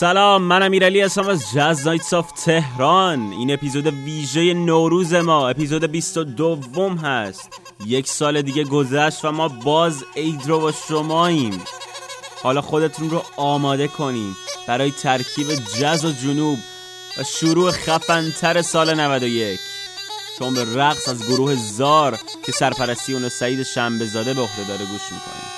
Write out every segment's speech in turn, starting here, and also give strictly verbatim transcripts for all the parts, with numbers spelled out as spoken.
سلام، من امیرعلی هستم از جاز دایت آف تهران. این اپیزود ویژه نوروز ما، اپیزود بیست و دو هست. یک سال دیگه گذشت و ما باز عید رو با شماییم. حالا خودتون رو آماده کنین برای ترکیب جاز و جنوب و شروع خفن‌تر سال نود و یک، چون به رقص از گروه زار که سرپرستی اون سعید شنبه‌زاده به عهده داره گوش میکنیم.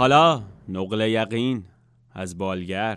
حالا نقل یقین از بالگر.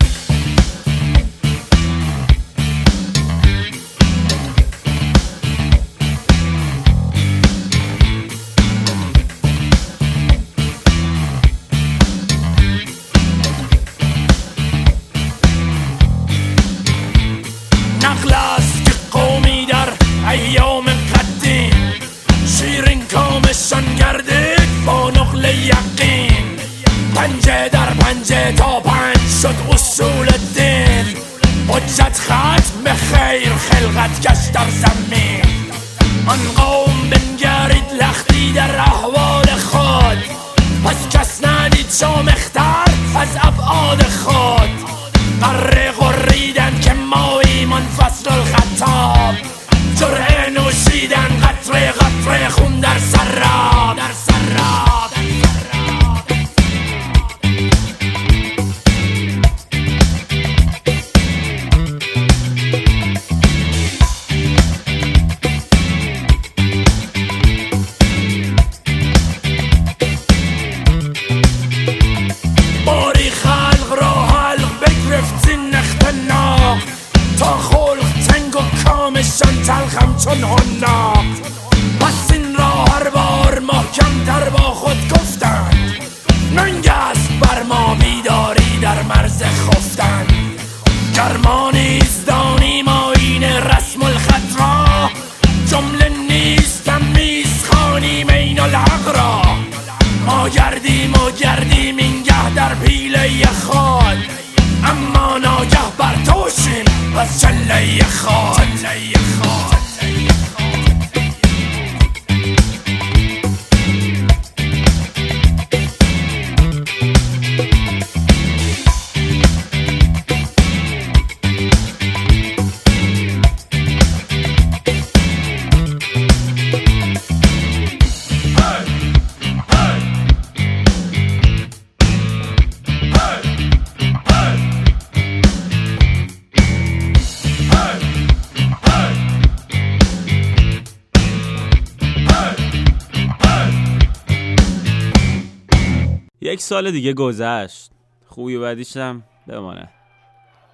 یک سال دیگه گذشت، خوبی و بدیش هم بماند،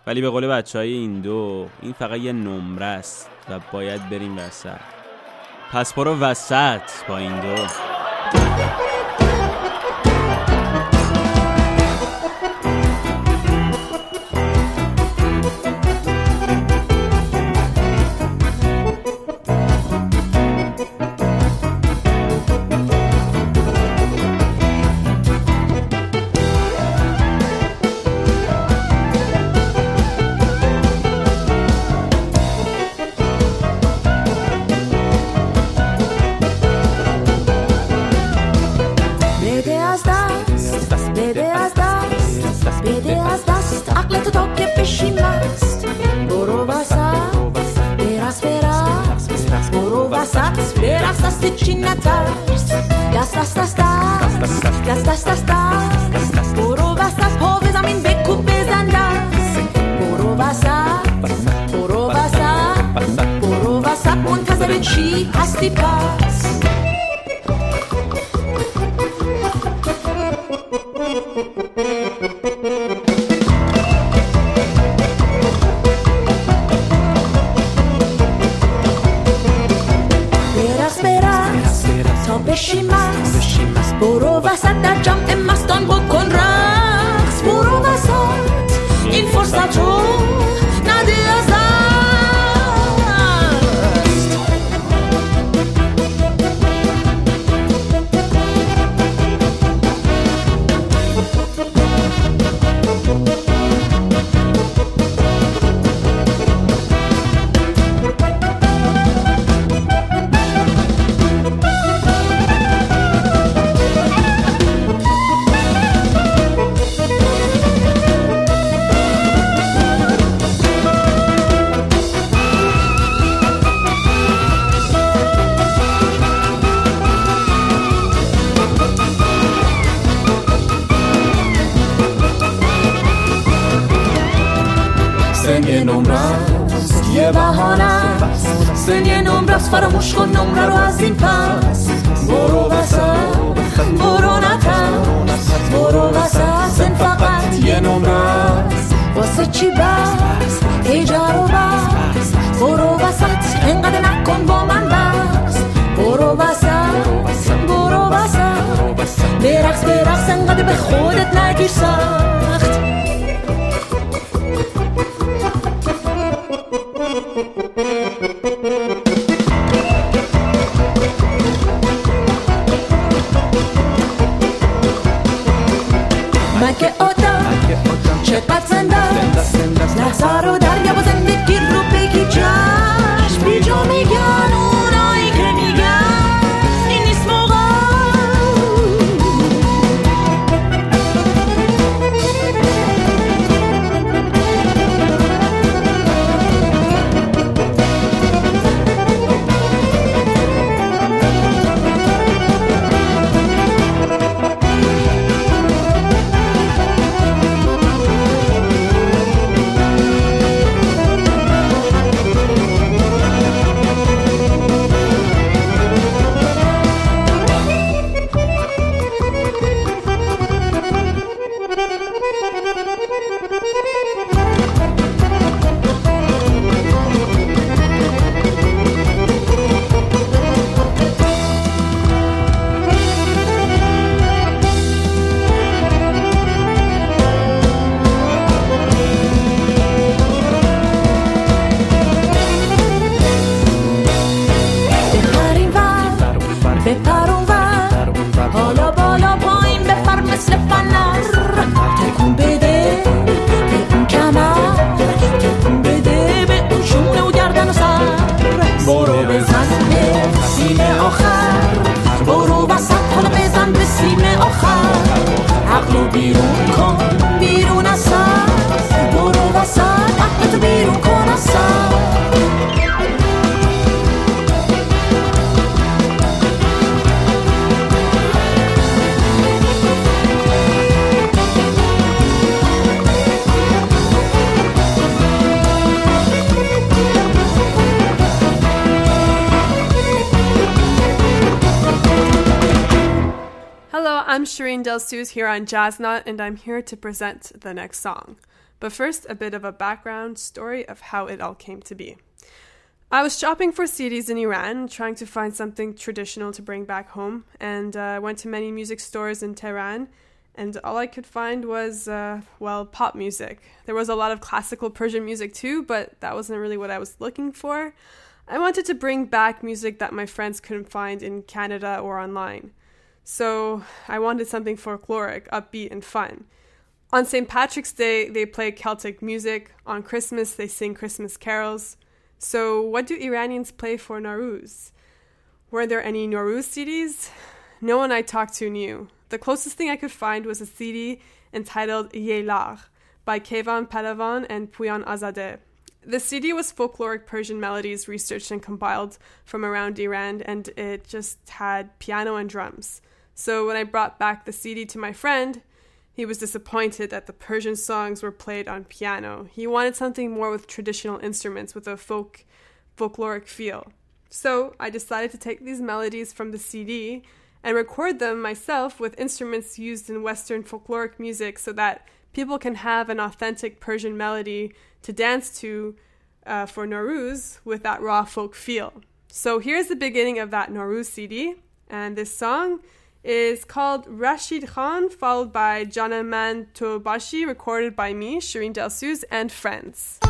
ولی به قول بچهای این دو این فقط یه نمره است و باید بریم وسط. پس برو وسط با این دو. فراموش کن نمره رو از این پس، برو بسر برو نتر برو وسط سن فقط یه نمره است واسه چی بس هجار و بس برو وسط اینقدر نکن با من بس برو وسط برو وسط برقص برقص اینقدر به خودت نگیر سخت I'm Shirin Delsouz here on JazzNot, and I'm here to present the next song. But first, a bit of a background story of how it all came to be. I was shopping for C Ds in Iran, trying to find something traditional to bring back home, and I uh, went to many music stores in Tehran, and all I could find was, uh, well, pop music. There was a lot of classical Persian music too, but that wasn't really what I was looking for. I wanted to bring back music that my friends couldn't find in Canada or online. So I wanted something folkloric, upbeat, and fun. On Saint Patrick's Day, they play Celtic music. On Christmas, they sing Christmas carols. So what do Iranians play for Nowruz? Were there any Nowruz C Ds? No one I talked to knew. The closest thing I could find was a C D entitled Yelar by Kevan Padavan and Pouyan Azadeh. The C D was folkloric Persian melodies researched and compiled from around Iran, and it just had piano and drums. So when I brought back the C D to my friend, he was disappointed that the Persian songs were played on piano. He wanted something more with traditional instruments, with a folk, folkloric feel. So I decided to take these melodies from the C D and record them myself with instruments used in Western folkloric music so that people can have an authentic Persian melody to dance to uh, for Nowruz with that raw folk feel. So here's the beginning of that Nowruz C D, and this song is called Rashid Khan, followed by Janaman Tobashi, recorded by me, Shirin Delsouz, and friends.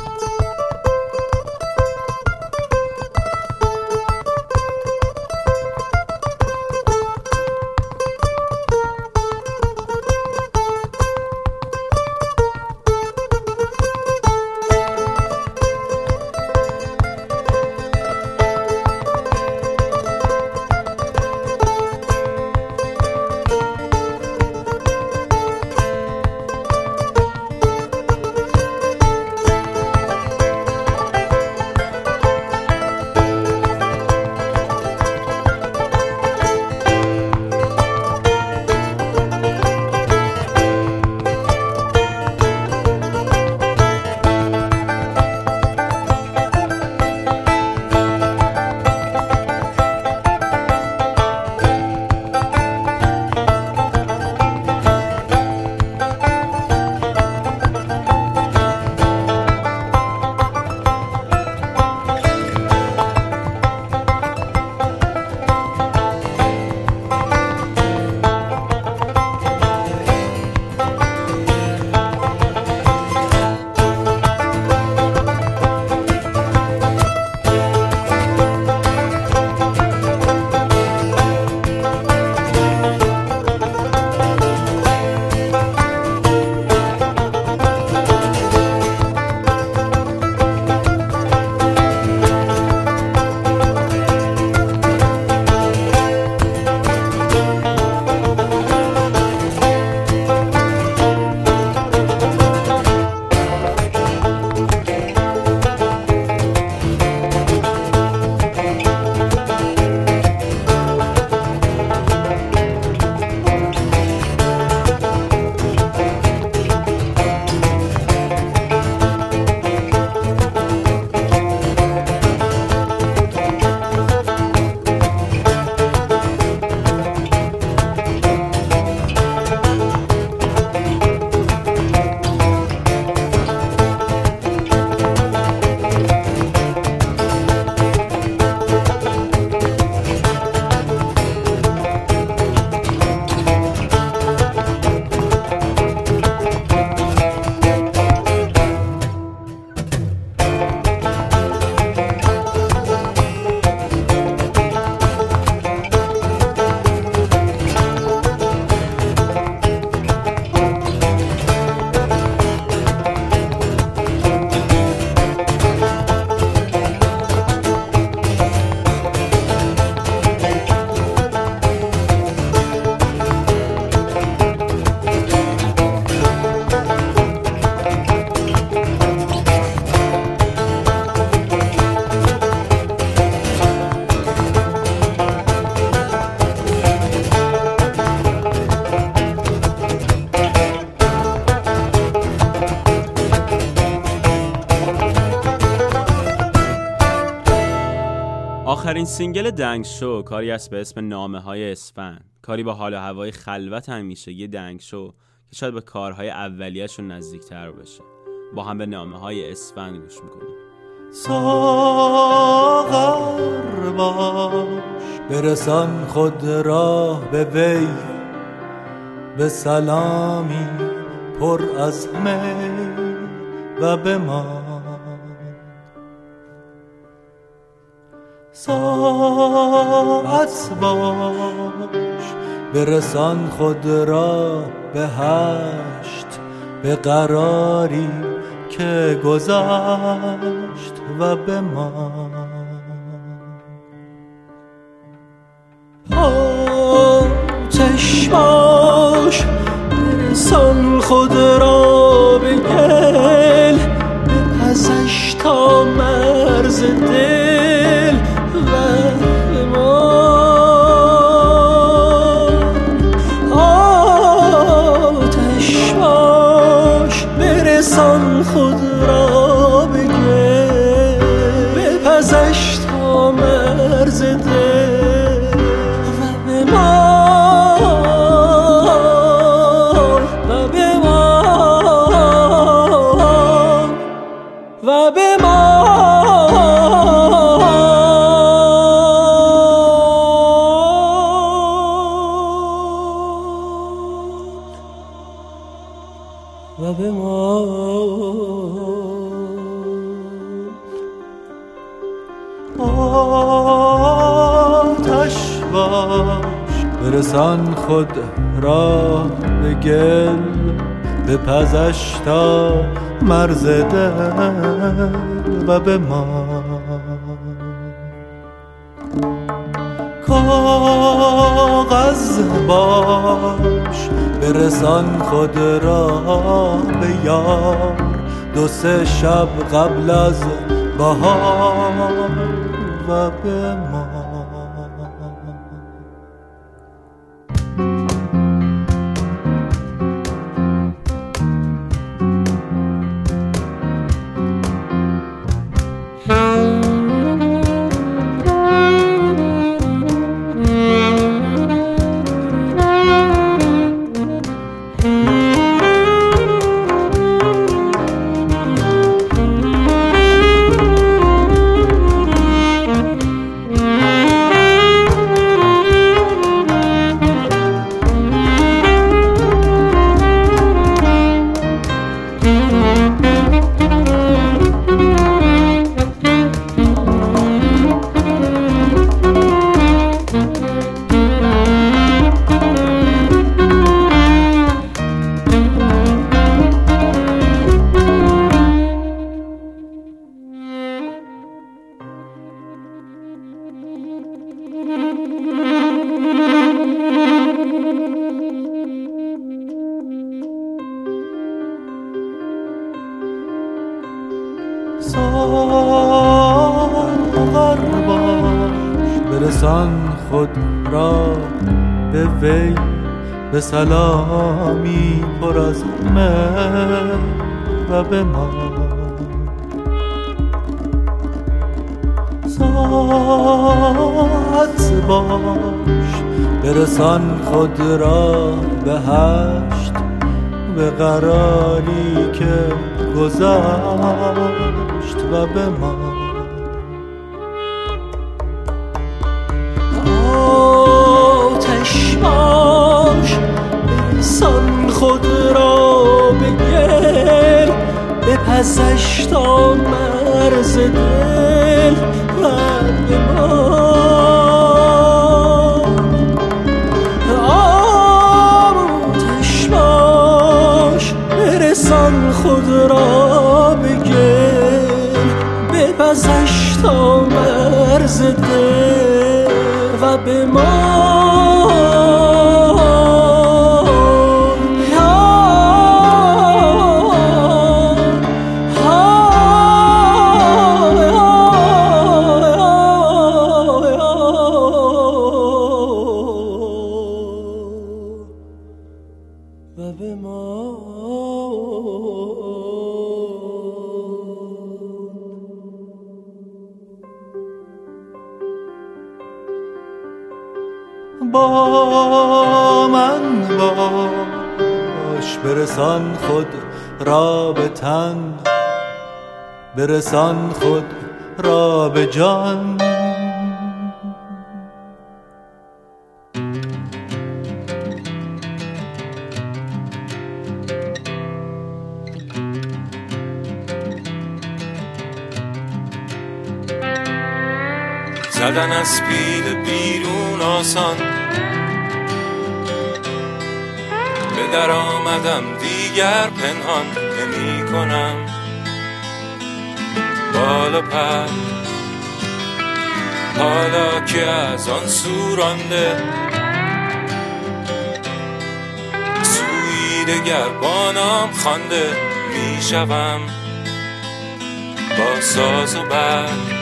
آخرین سینگل دنگ شو کاری است به اسم نامه های اسفند، کاری با حال و هوای خلوت همیشگی دنگ شو که شاید به کارهای اولیه‌شون نزدیک‌تر بشه. با هم به نامه های اسفند گوش می‌کنیم. ساغر باش برسان خود را به وی، به سلامی پر از می و به ما. ساعت باش برسان خود را به هشت، به قراری که گذشت و به ما. آتش باش برسان خود را به گل، به پسش تا مرز دل و به ما. آتش باش برسان خود را به گل، به پسش تا مرز دل و به ما. برسان خود را به گل، به پزش تا مرز دل و به ما. کاغذ باش برسان خود را به یار، دو سه شب قبل از بهار و به ما. به سلامی پر از من و به ما. ساعت باش برسان خود را به هشت، به قراری که گذشت و به ما. آتش باش سن خود را بگیر، به پسش تا مرز دل و به ما. آتش باش برسان خود را بگیر، به پسش تا مرز دل و به ما. با من باش، برسان خود را به تن، برسان خود را به جان. زدن از پیل بیرون آسان، به در آمدم دیگر پنهان نمی کنم. بالا پر حالا که از آن سورانده، سوی دگر با نام خوانده می شوم. با ساز و برد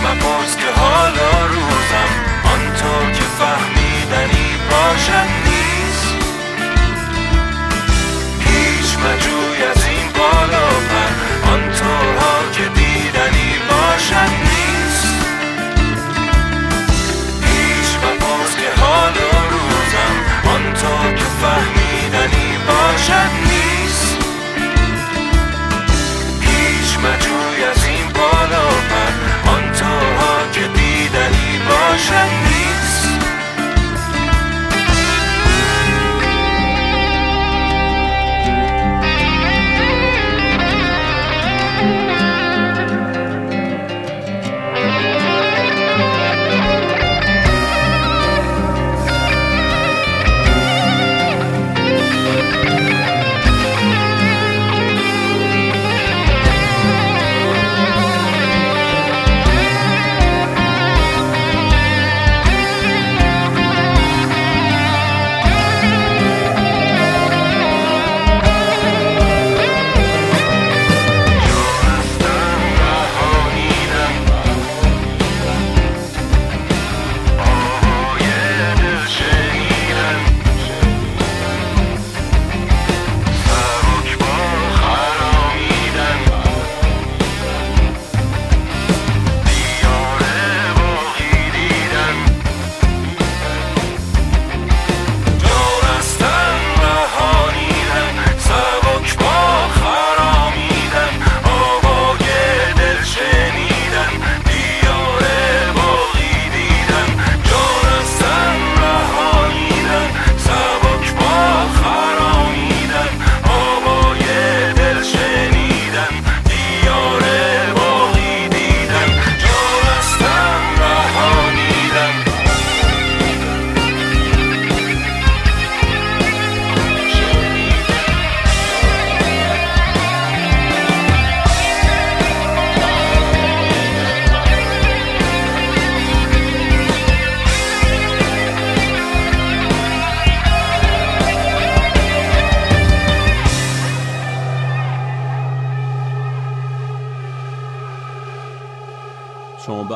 مپرس که حالا روزم آنطور که فهمیدنی باشد نیست. هیچ مجوی از این بالا پر آنطورها که دیدنی باشد نیست. هیچ مپرس که حالا روزم آنطور که فهمیدنی باشد نیست. هیچ مجوی از این بالا پر که دیدنی باشم نیست.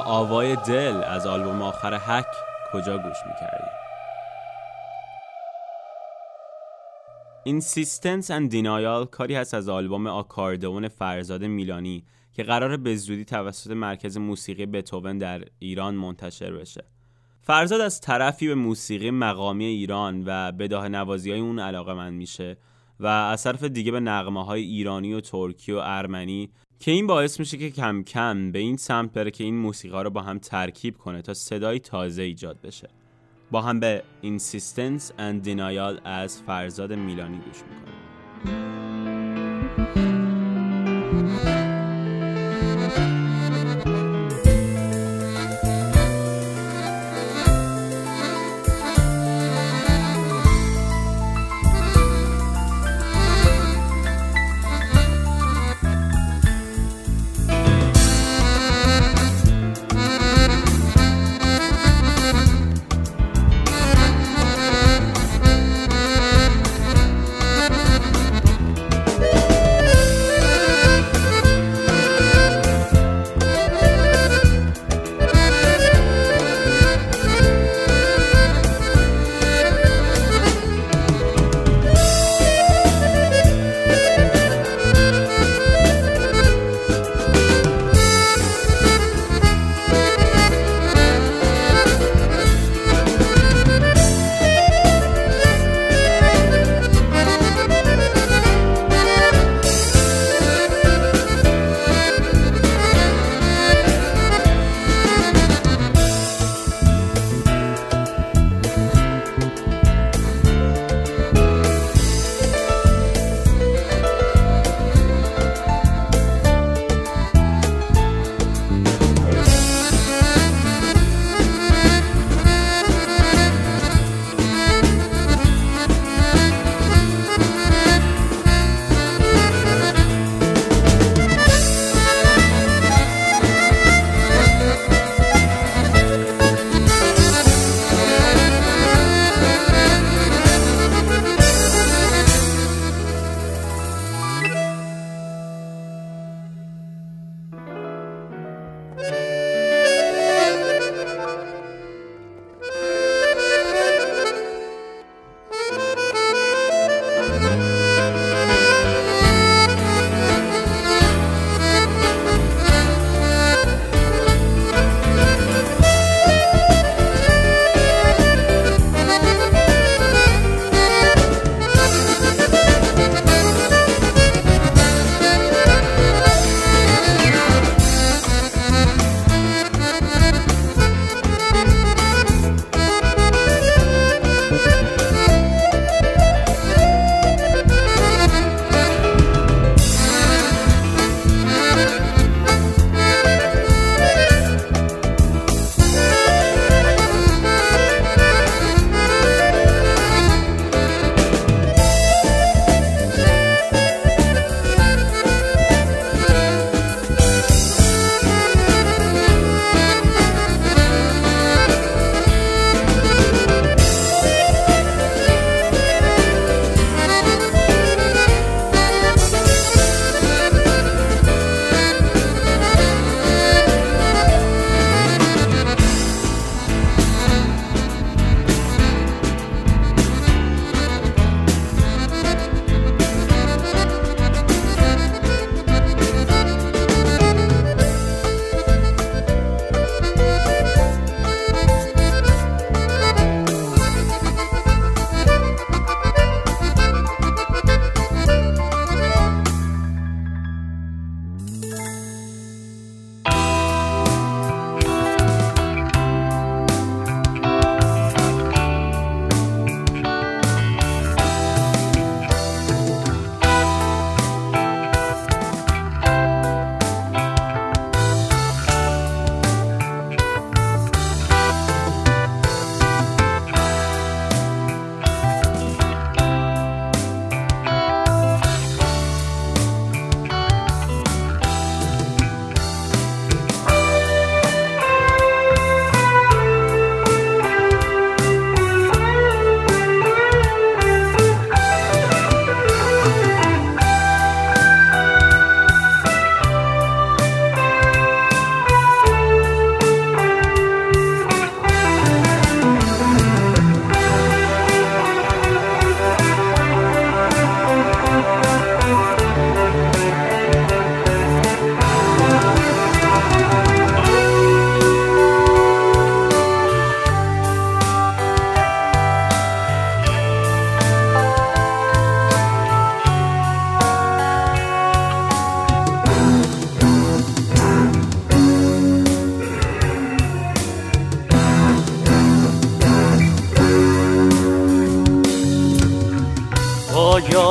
آوای دل از آلبوم آخر هک کجا گوش می‌کردی؟ Insistence and Denial کاری هست از آلبوم آکاردئون فرزاد میلانی که قراره به زودی توسط مرکز موسیقی بتوون در ایران منتشر بشه. فرزاد از طرفی به موسیقی مقامی ایران و بداهه‌نوازی‌های اون علاقه‌مند میشه و از طرف دیگه به نغمه‌های ایرانی و ترکی و ارمنی، که این باعث میشه که کم کم به این سمت بره که این موسیقی رو با هم ترکیب کنه تا صدای تازه ایجاد بشه. با هم به Insistence and Denial از فرزاد میلانی گوش میکنه.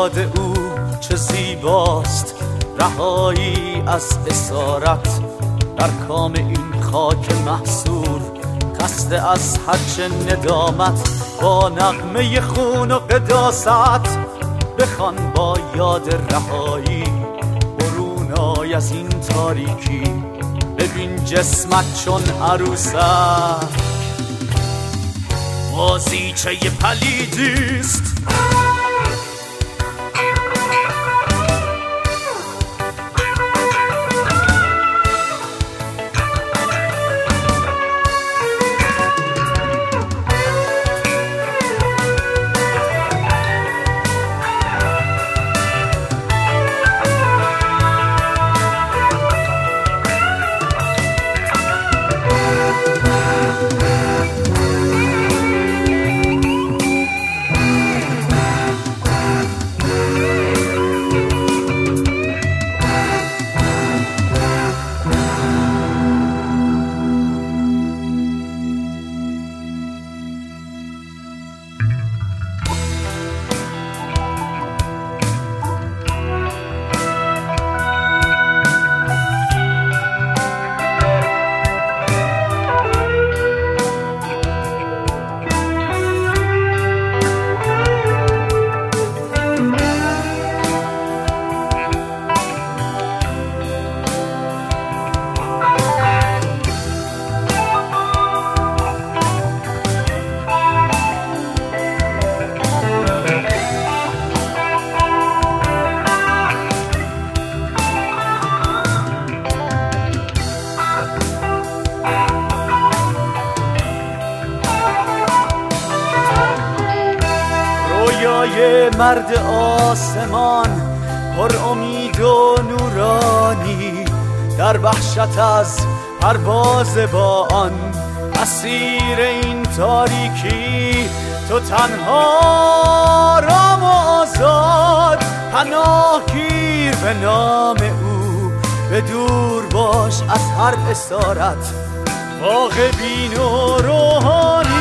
یاد او چه زیباست، رهایی از اسارت در کام این خاک محصور، خسته از هرچه ندامت، با نغمه خون و قداست بخوان با یاد رهایی برونای از این تاریکی، ببین جسمت چون عروسه بازیچه پلیدیست، مرد آسمان پر امید و نورانی، در وحشت از پرواز با آن اسیر این تاریکی، تو تنها رام و آزاد پناه گیر به نام او، به دور باش از هر اسارت واقع بین و روحانی،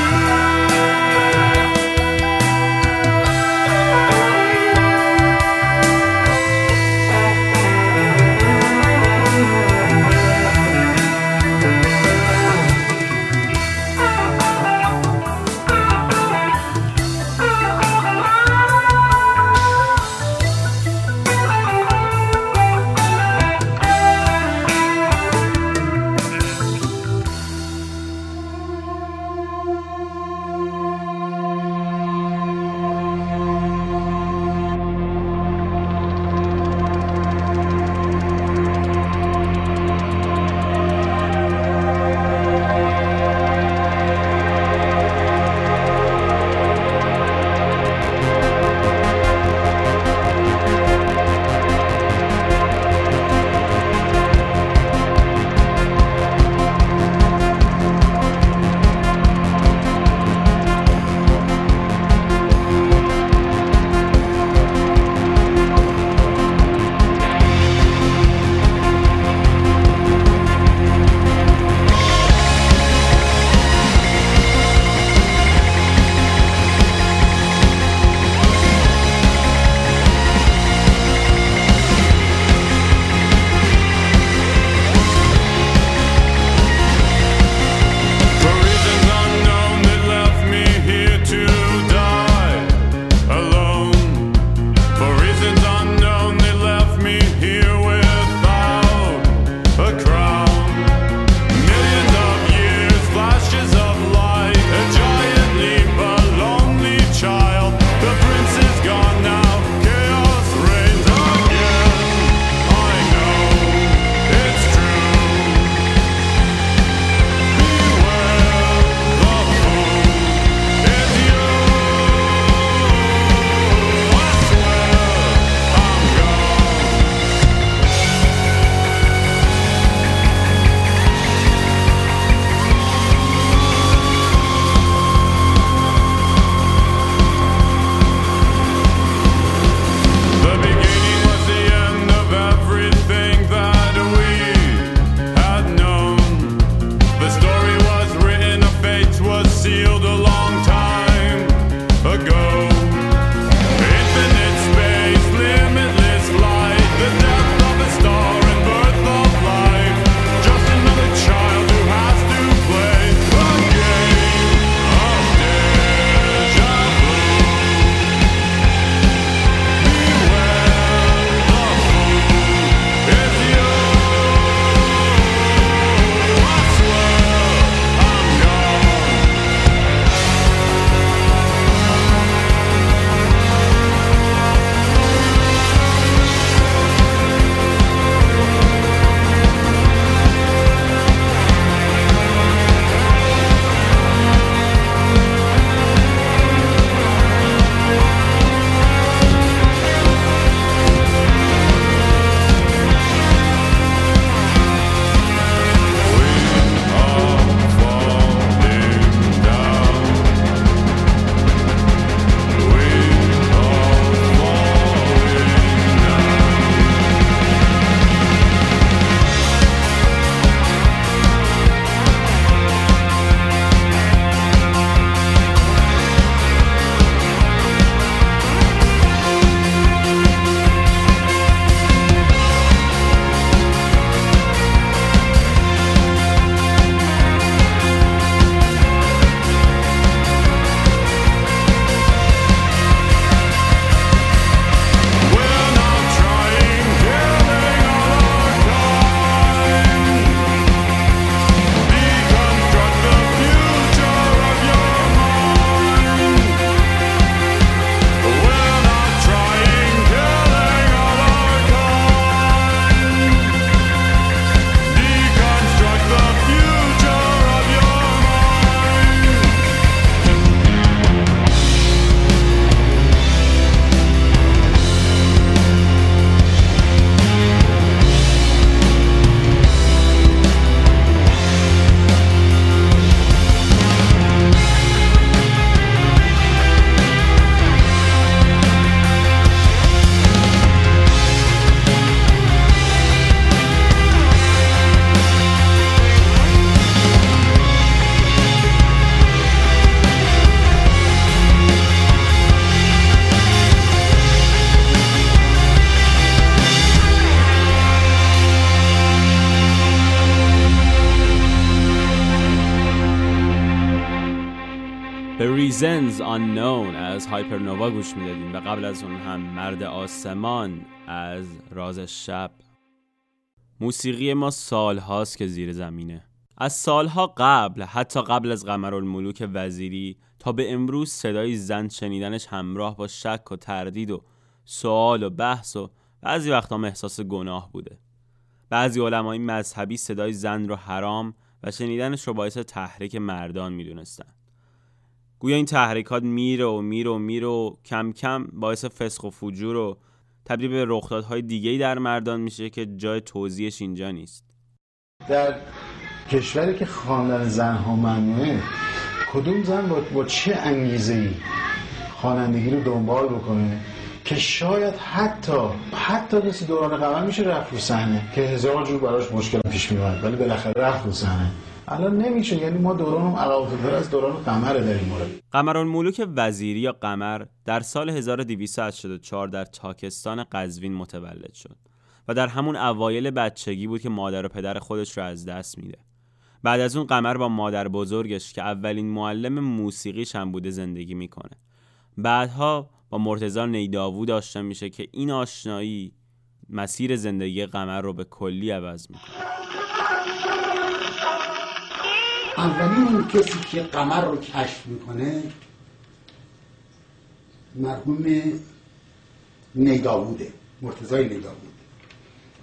Seasons Unknown از هایپرنووا گوش میدادیم و قبل از اون هم مرد آسمان از راز شب. موسیقی ما سال هاست که زیر زمینه. از سالها قبل، حتی قبل از قمرالملوک وزیری تا به امروز، صدای زن شنیدنش همراه با شک و تردید و سوال و بحث و بعضی وقتا هم احساس گناه بوده. بعضی علمای مذهبی صدای زن رو حرام و شنیدنش رو باعث تحریک مردان می دونستن. گویا این تحریکات میره و میره و میره و کم کم باعث فسق و فجور و تبدیل به رخدادهای دیگه‌ای در مردان میشه که جای توضیحش اینجا نیست. در کشوری که خواندن زنها ممنوعه، کدوم زن با, با چه انگیزه‌ای خوانندگی رو دنبال بکنه که شاید حتی حتی مثل دوران قبل میشه رفت رو صحنه که هزار جور براش مشکل پیش میاد، ولی بالاخره رفت رو صحنه. الان نمیشه، یعنی ما دورانم علاوه‌تر از دوران قمر داریم. مورد قمرالملوک وزیری یا قمر در سال هزار و دویست و هشتاد و چهار در تاکستان قزوین متولد شد و در همون اوایل بچگی بود که مادر و پدر خودش رو از دست میده. بعد از اون قمر با مادر بزرگش که اولین معلم موسیقیش هم بوده زندگی میکنه. بعدها با مرتضی نیداوو آشنا میشه که این آشنایی مسیر زندگی قمر رو به کلی عوض میکنه. اولین اون کسی که قمر رو کشف میکنه مرحوم نیداووده، مرتضی نیداوود،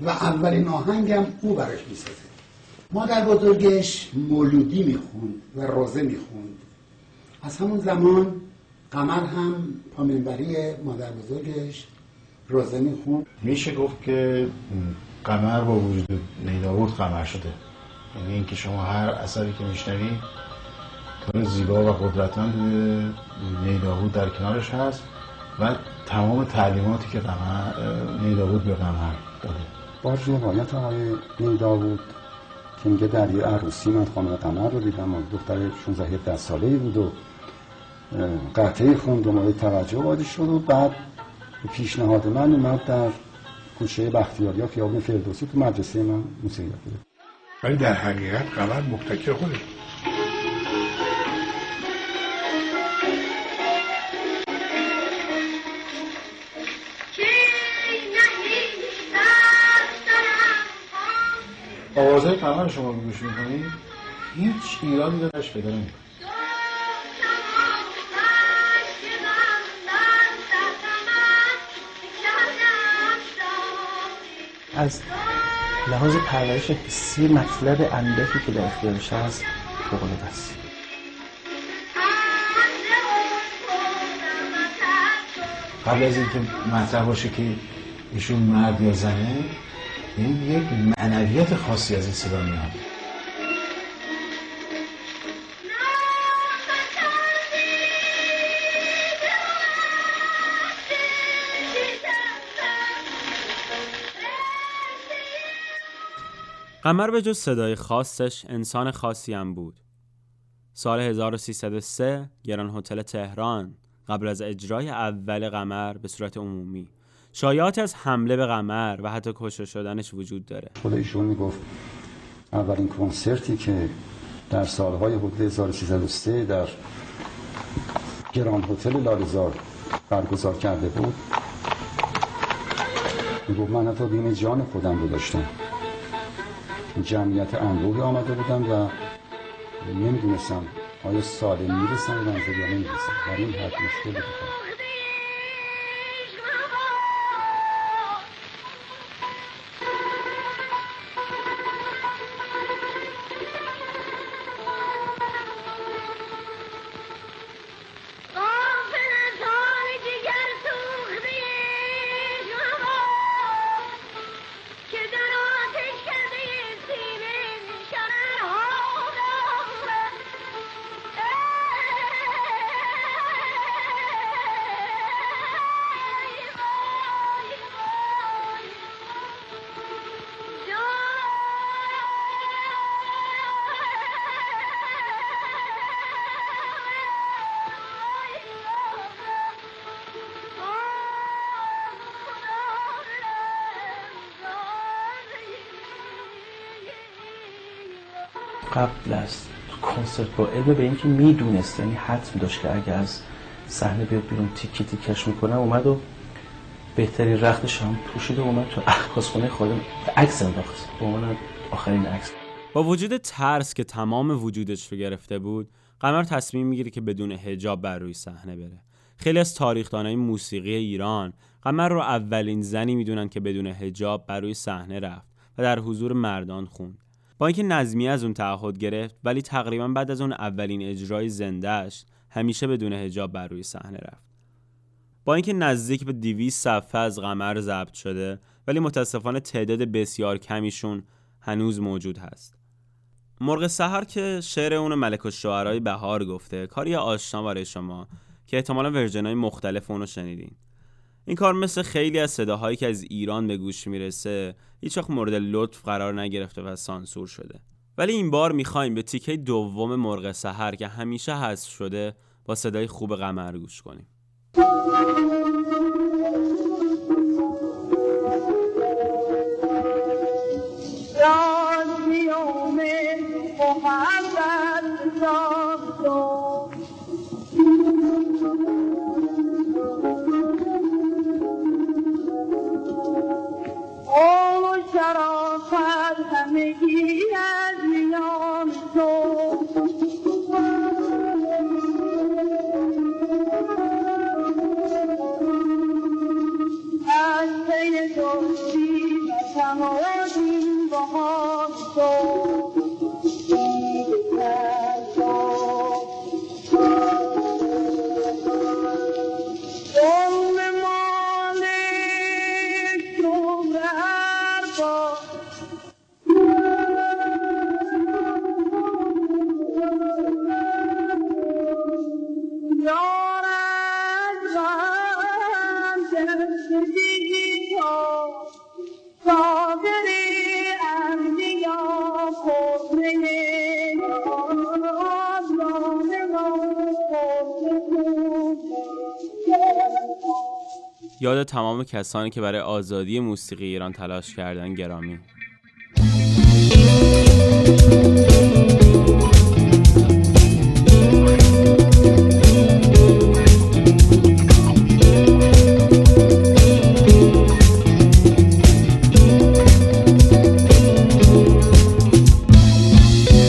و اولین آهنگ هم او براش میسازه. مادر بزرگش مولودی میخوند و روزه میخوند. از همون زمان قمر هم پامنبری مادر بزرگش روزه میخوند. میشه گفت که قمر با وجود نیداوود قمر شده، یعنی اینکه شما هر اثری که میشنوی کار زیبا و قدرتمند نیداوود در کنارش هست و تمام تعلیماتی که قمر نیداوود به قمر داده. باز روایت آقای نیداوود که میگه در یه عروسی من خانم قمر رو دیدم، دختر شانزده هفده ساله‌ای بود و قطعه خوند و مورد توجه واجد شد و بعد پیشنهاد من اومد در کوچه بختیاریا خیابون فردوسی تو مدرسه من موسیقی خوند. ولی در حقیقت قمر مبتکر خودش بود. آوازهای قمر شما گوش می‌کنید، هیچ ایرادی درش پیدا نمی‌کنه. از لحاظ پرورش حسی مطلب اندکی که در اختیارش هست فوق‌العاده است. قبل از اینکه مطرح باشه که ایشون مرد یا زنه، این یک معنویت خاصی از این صدا میاد. قمر به جز صدای خاصش انسان خاصی هم بود. سال هزار و سیصد و سه گران هتل تهران قبل از اجرای اول قمر به صورت عمومی شایعاتی از حمله به قمر و حتی کشته شدنش وجود داره. خود ایشون میگفت اولین کنسرتی که در سالهای حدود هزار و سیصد و سه در گران هتل لاله‌زار برگزار کرده بود، میگفت من حتی دین جان خودم رو داشتم، جمعیت انبوهی آمده بودم و نمیدونستم آیا سالم میرسم یا منظر یا نمیرسم. در این حد مشکل بکنم. قبل از کنسرت با علم به اینکه میدونست، یعنی حتم داشت که اگه از صحنه بیاد بیرون تیکی تیکش میکنه، اومد و بهترین رختش هم پوشید و اومد تو عکاسخونه خودم عکس انداخت به عنوان آخرین عکس. با وجود ترس که تمام وجودش رو گرفته بود، قمر تصمیم میگیره که بدون حجاب بر روی صحنه بره. خیلی از تاریخ‌دانای موسیقی ایران قمر رو اولین زنی میدونن که بدون حجاب بر روی صحنه رفت و در حضور مردان خوند. با اینکه نظمیه از اون تعهد گرفت، ولی تقریبا بعد از اون اولین اجرای زنده‌اش همیشه بدون حجاب بر روی صحنه رفت. با اینکه نزدیک به دویست صفحه از قمر ضبط شده، ولی متاسفانه تعداد بسیار کمیشون هنوز موجود هست. مرغ سحر که شعر اون ملک الشعرای بهار گفته، کاری آشنا برای شما که احتمالاً ورژن‌های مختلف اون رو شنیدین. این کار مثل خیلی از صداهایی که از ایران به گوش میرسه، هیچ‌وقت مورد لطف قرار نگرفته و سانسور شده. ولی این بار می‌خوایم به تیکه دوم مرغ سحر که همیشه حذف شده با صدای خوب قمر گوش کنیم. یاد تمام کسانی که برای آزادی موسیقی ایران تلاش کردن گرامی.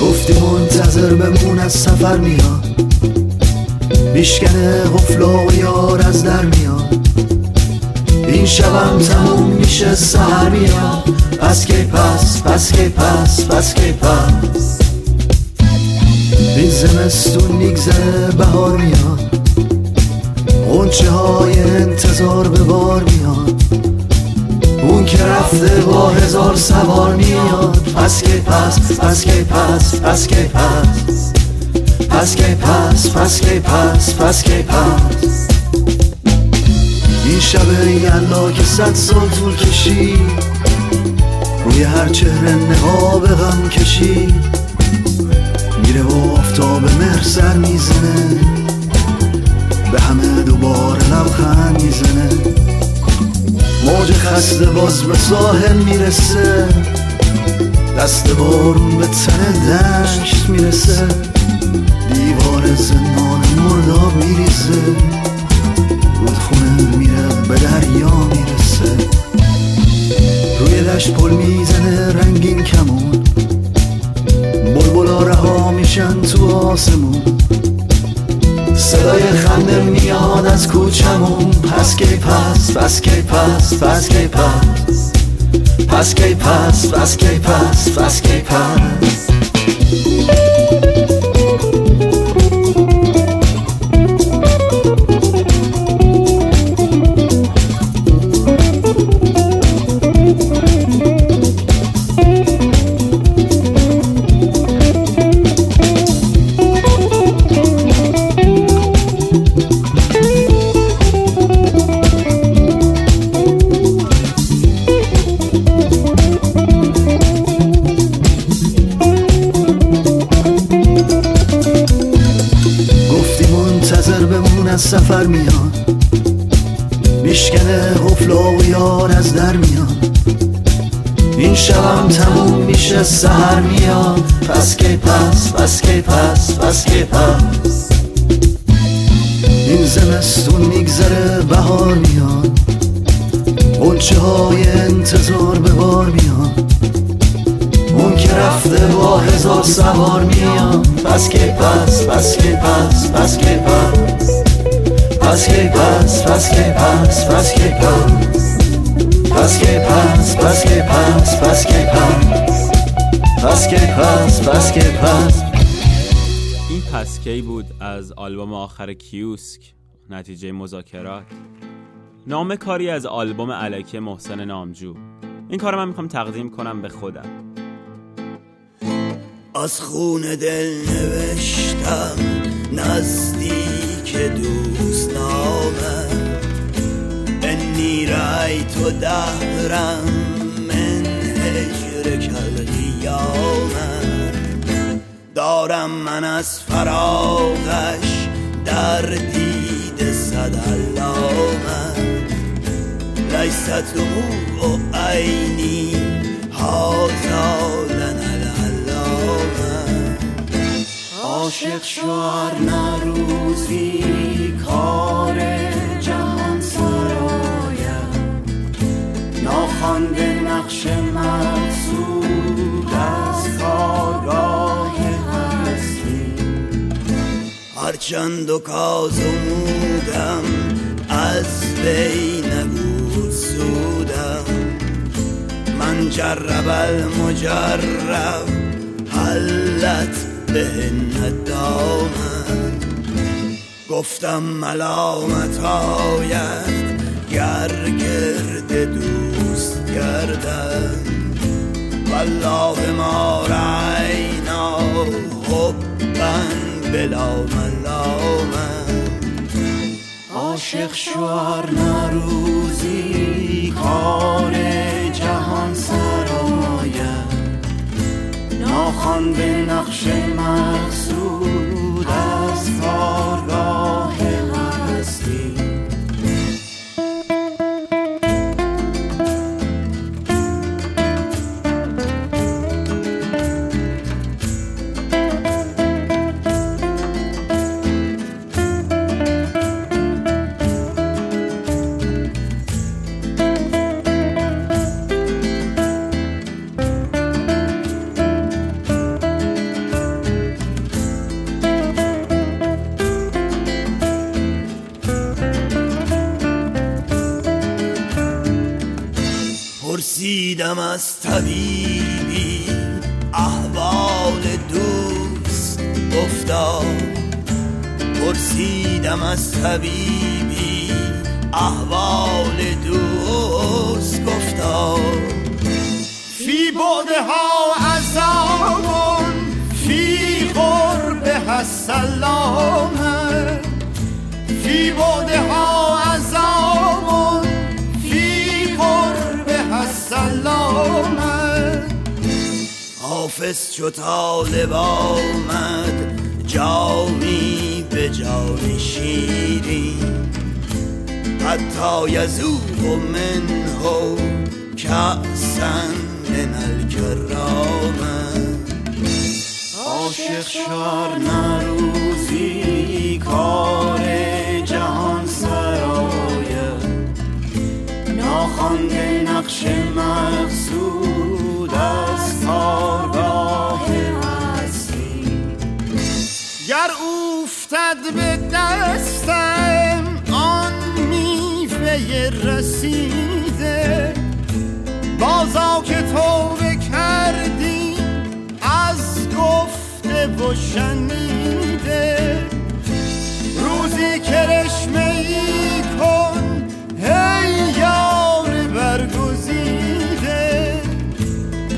گفتی منتظر بمون از سفر میاد، میشکنه قفل و یار از در میاد، این شبم تموم میشه سهر میاد، پس که پس پس که پس پس که پس این زمستون میگذره بهار میاد، غنچه های انتظار به بار میاد، اون که رفته با هزار سوار میاد، پس که پس پس که پس پس که پس پس که پس پس که پس پس که پس این شبه یلا که صد سال طول کشی، روی هر چهره نقاب غم کشی، میره و آفتاب مهر سر میزنه، به همه دوباره لبخند میزنه، موج خسته باز به ساحل میرسه، دست بارون به تن دشت میرسه، دیوار زندان مرداب میریزه، رودخونه میره به دریا میرسه، روی دشت پل میزنه رنگین کمون، بلبلا رها میشن تو آسمون، صدای خنده میاد از کوچمون، پس که پس پس که پس پس که پس پس که پس پس که پس پس که پس این شبم تموم میشه سحر میاد. پس کی پس پس کی پس پس کی پس این زمستون میگذره بهار میاد. غنچه های انتظار به بار میاد. اون که رفته با هزار سوار میاد. پس کی پس پس کی پس پس کی پس پس کی پس پس کی پس پس کی پس پس کی پس پس کی پس پس کی پس پس کی پس پس کی پس. این پس کی بود از آلبوم آخر کیوسک، نتیجه مذاکرات. نام کاری از آلبوم الکی محسن نامجو. این کار من میخوام تقدیم کنم به خودم. از خون دل نوشتم نزدیک دوست نامم. انی رایت و دهرم من هجر کل قیامم. دارم من از فراغش در دید صد علامم. لیست و و عینی حاضالن عاشق شعر نروزی کار جهان سرایم. ناخوانده نقش مقصود از کارگاه هستی. هرچند و کازمودم از بین بود سودم. من جرب المجرب حلت به ندامم. گفتم ملامت هاید گر گرد دوست گردم. والله ما رعینا حبن بلا ملامم. عاشق شوار نروزی کار جهان سرایم. ناخوان به نقش مقصود از کارگاه هستی. دیدم از طبیبی احوال دوست گفتا. پرسیدم از طبیبی احوال دوست گفتا. فی بوده ها عذابون فی قربه هست سلامه. فی بوده ها عذابون سلامت. حافظ چو طالب آمد جامی به جان شیرین. حتی یذوق منه کأسا من الکرام. عاشق شعر نروزی کار جهان سرایم. ناخوانده نقش مقصود از کارگاه هستی. گر افتد به دستم آن میوه رسیده. بازا که توبه کردی از گفته و شنیده. روزی کرشمه ای کن هی یار برگزیده.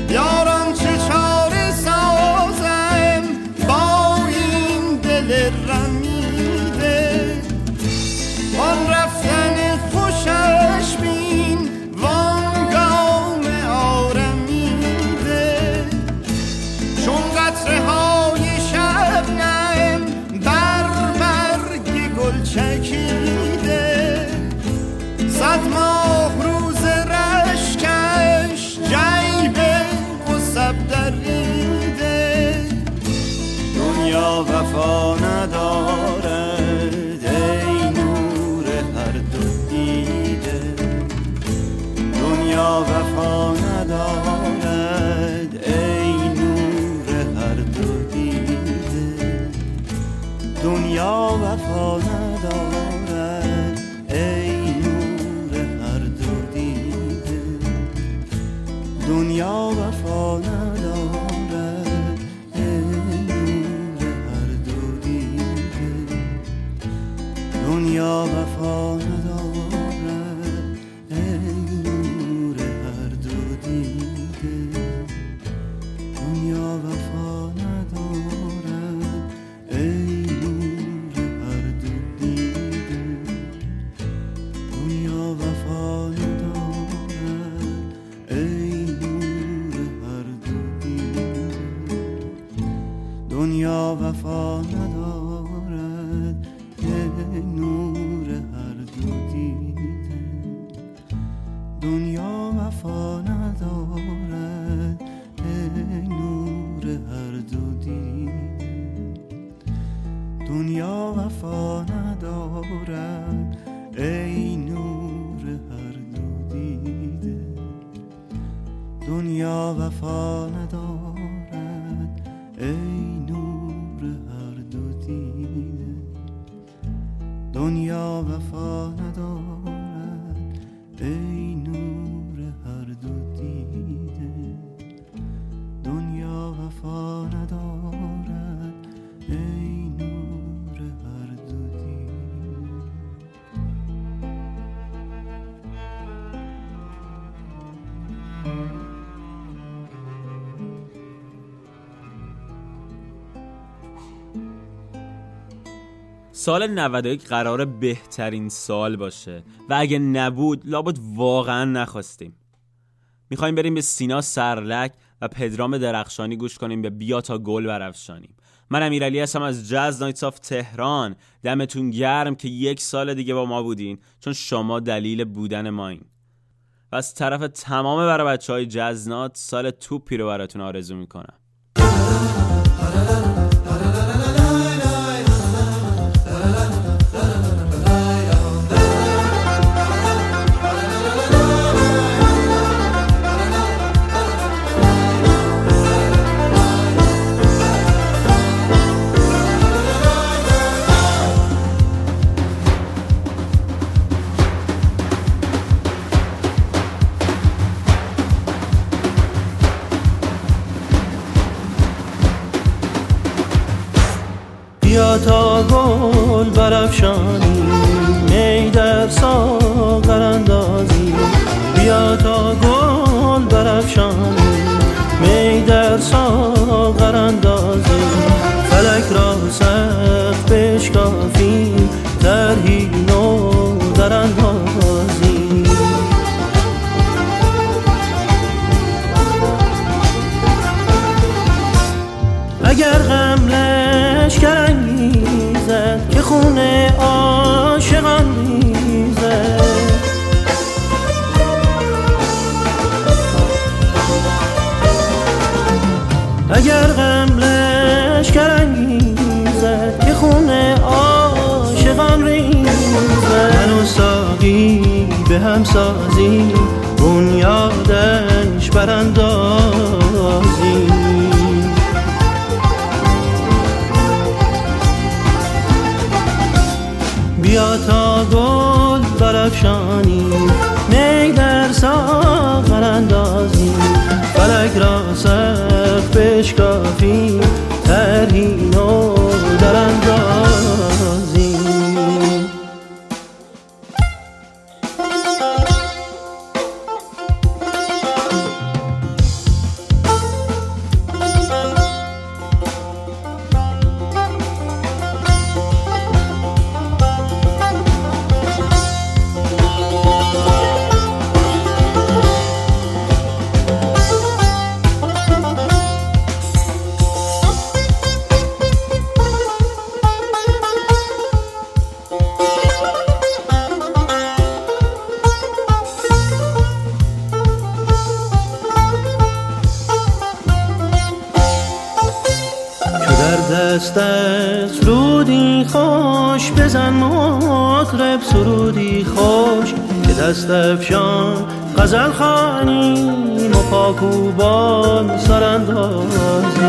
یارم چه چاره سازم با این دل رمیده. وان رفتن خوشش بین وان گام آرمیده. چون قطره های شب وفا ندارد ای نور هر دو دیده، دنیا وفا ندارد ای نور هر دو دیده، دنیا وفا ندارد ای نور هر دو دیده، دنیا وفا ندارد. دنیا وفا ندارد ای نور هر دو دیده، دنیا وفا ندارد ای نور هر دو دیده، دنیا وفا ندارد ای نور هر دو دیده، دنیا وفا ندارد نور هر دو دیده، دنیا وفا ندارد ای نور هر دو دیده، دنیا وفا ندارد ای نور هر دو دیده، دنیا وفا ندارد ای نور هر دو دیده، دنیا وفا ندارد ای نور هر دو دیده، دنیا وفا ندارد ای نور هر دو دیده. سال نود و یک قراره بهترین سال باشه و اگه نبود لابد واقعا نخواستیم. میخوایم بریم به سینا سرلک و پدرام درخشانی گوش کنیم به بیا تا گل برافشانیم. من امیرعلی هستم از جاز دایت آف تهران. دمتون گرم که یک سال دیگه با ما بودین، چون شما دلیل بودن ما این. و از طرف تمام برای بچه های جاز نات سال توپی رو براتون آرزو میکنم. بیا تا گل برافشانیم، ای در ساغر اندازیم، بیا تا گل برافشانیم، ای در ساغر اندازیم، فلک را سخت بشکافیم، طرحی نو در اندازیم. اگر غمله اشکران میزد که خونه عاشقان میزد، اگر غم اشکران میزد که خونه عاشقان ریزد، منو ساقی به هم سازی، بنیادش براندازی. بیا تا گل برافشانیم، می در ساغر اندازیم، فلک را سقف بشکافیم، طرحی نو در اندازیم. دست است رودی خوش بزن مطرب سرودی خوش به دست افشان غزل خوانی مپاکوبان سراندازی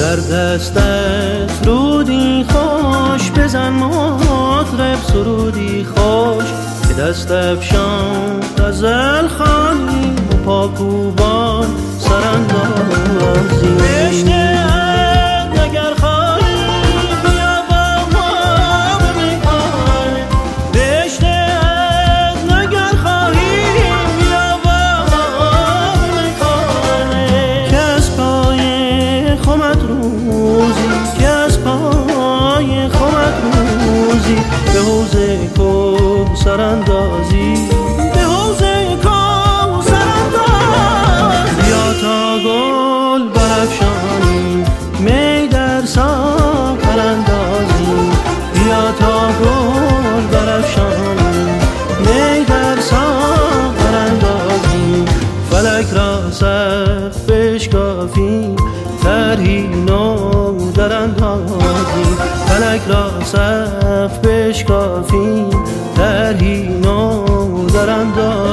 در دست است رودی خوش بزن مطرب سرودی خوش به دست افشان غزل خوانی پاکوبان سراندازی رشته به حوزه کم سراندازی به حوزه کم سراندازی بیا تا گل برافشانیم می در ساغر اندازیم بیا تا گل برافشانیم می در ساغر اندازیم فلک را سقف بشکافیم طرحی نو دراندازیم فلک را سقف بشکافیم طرحی نو دراندازیم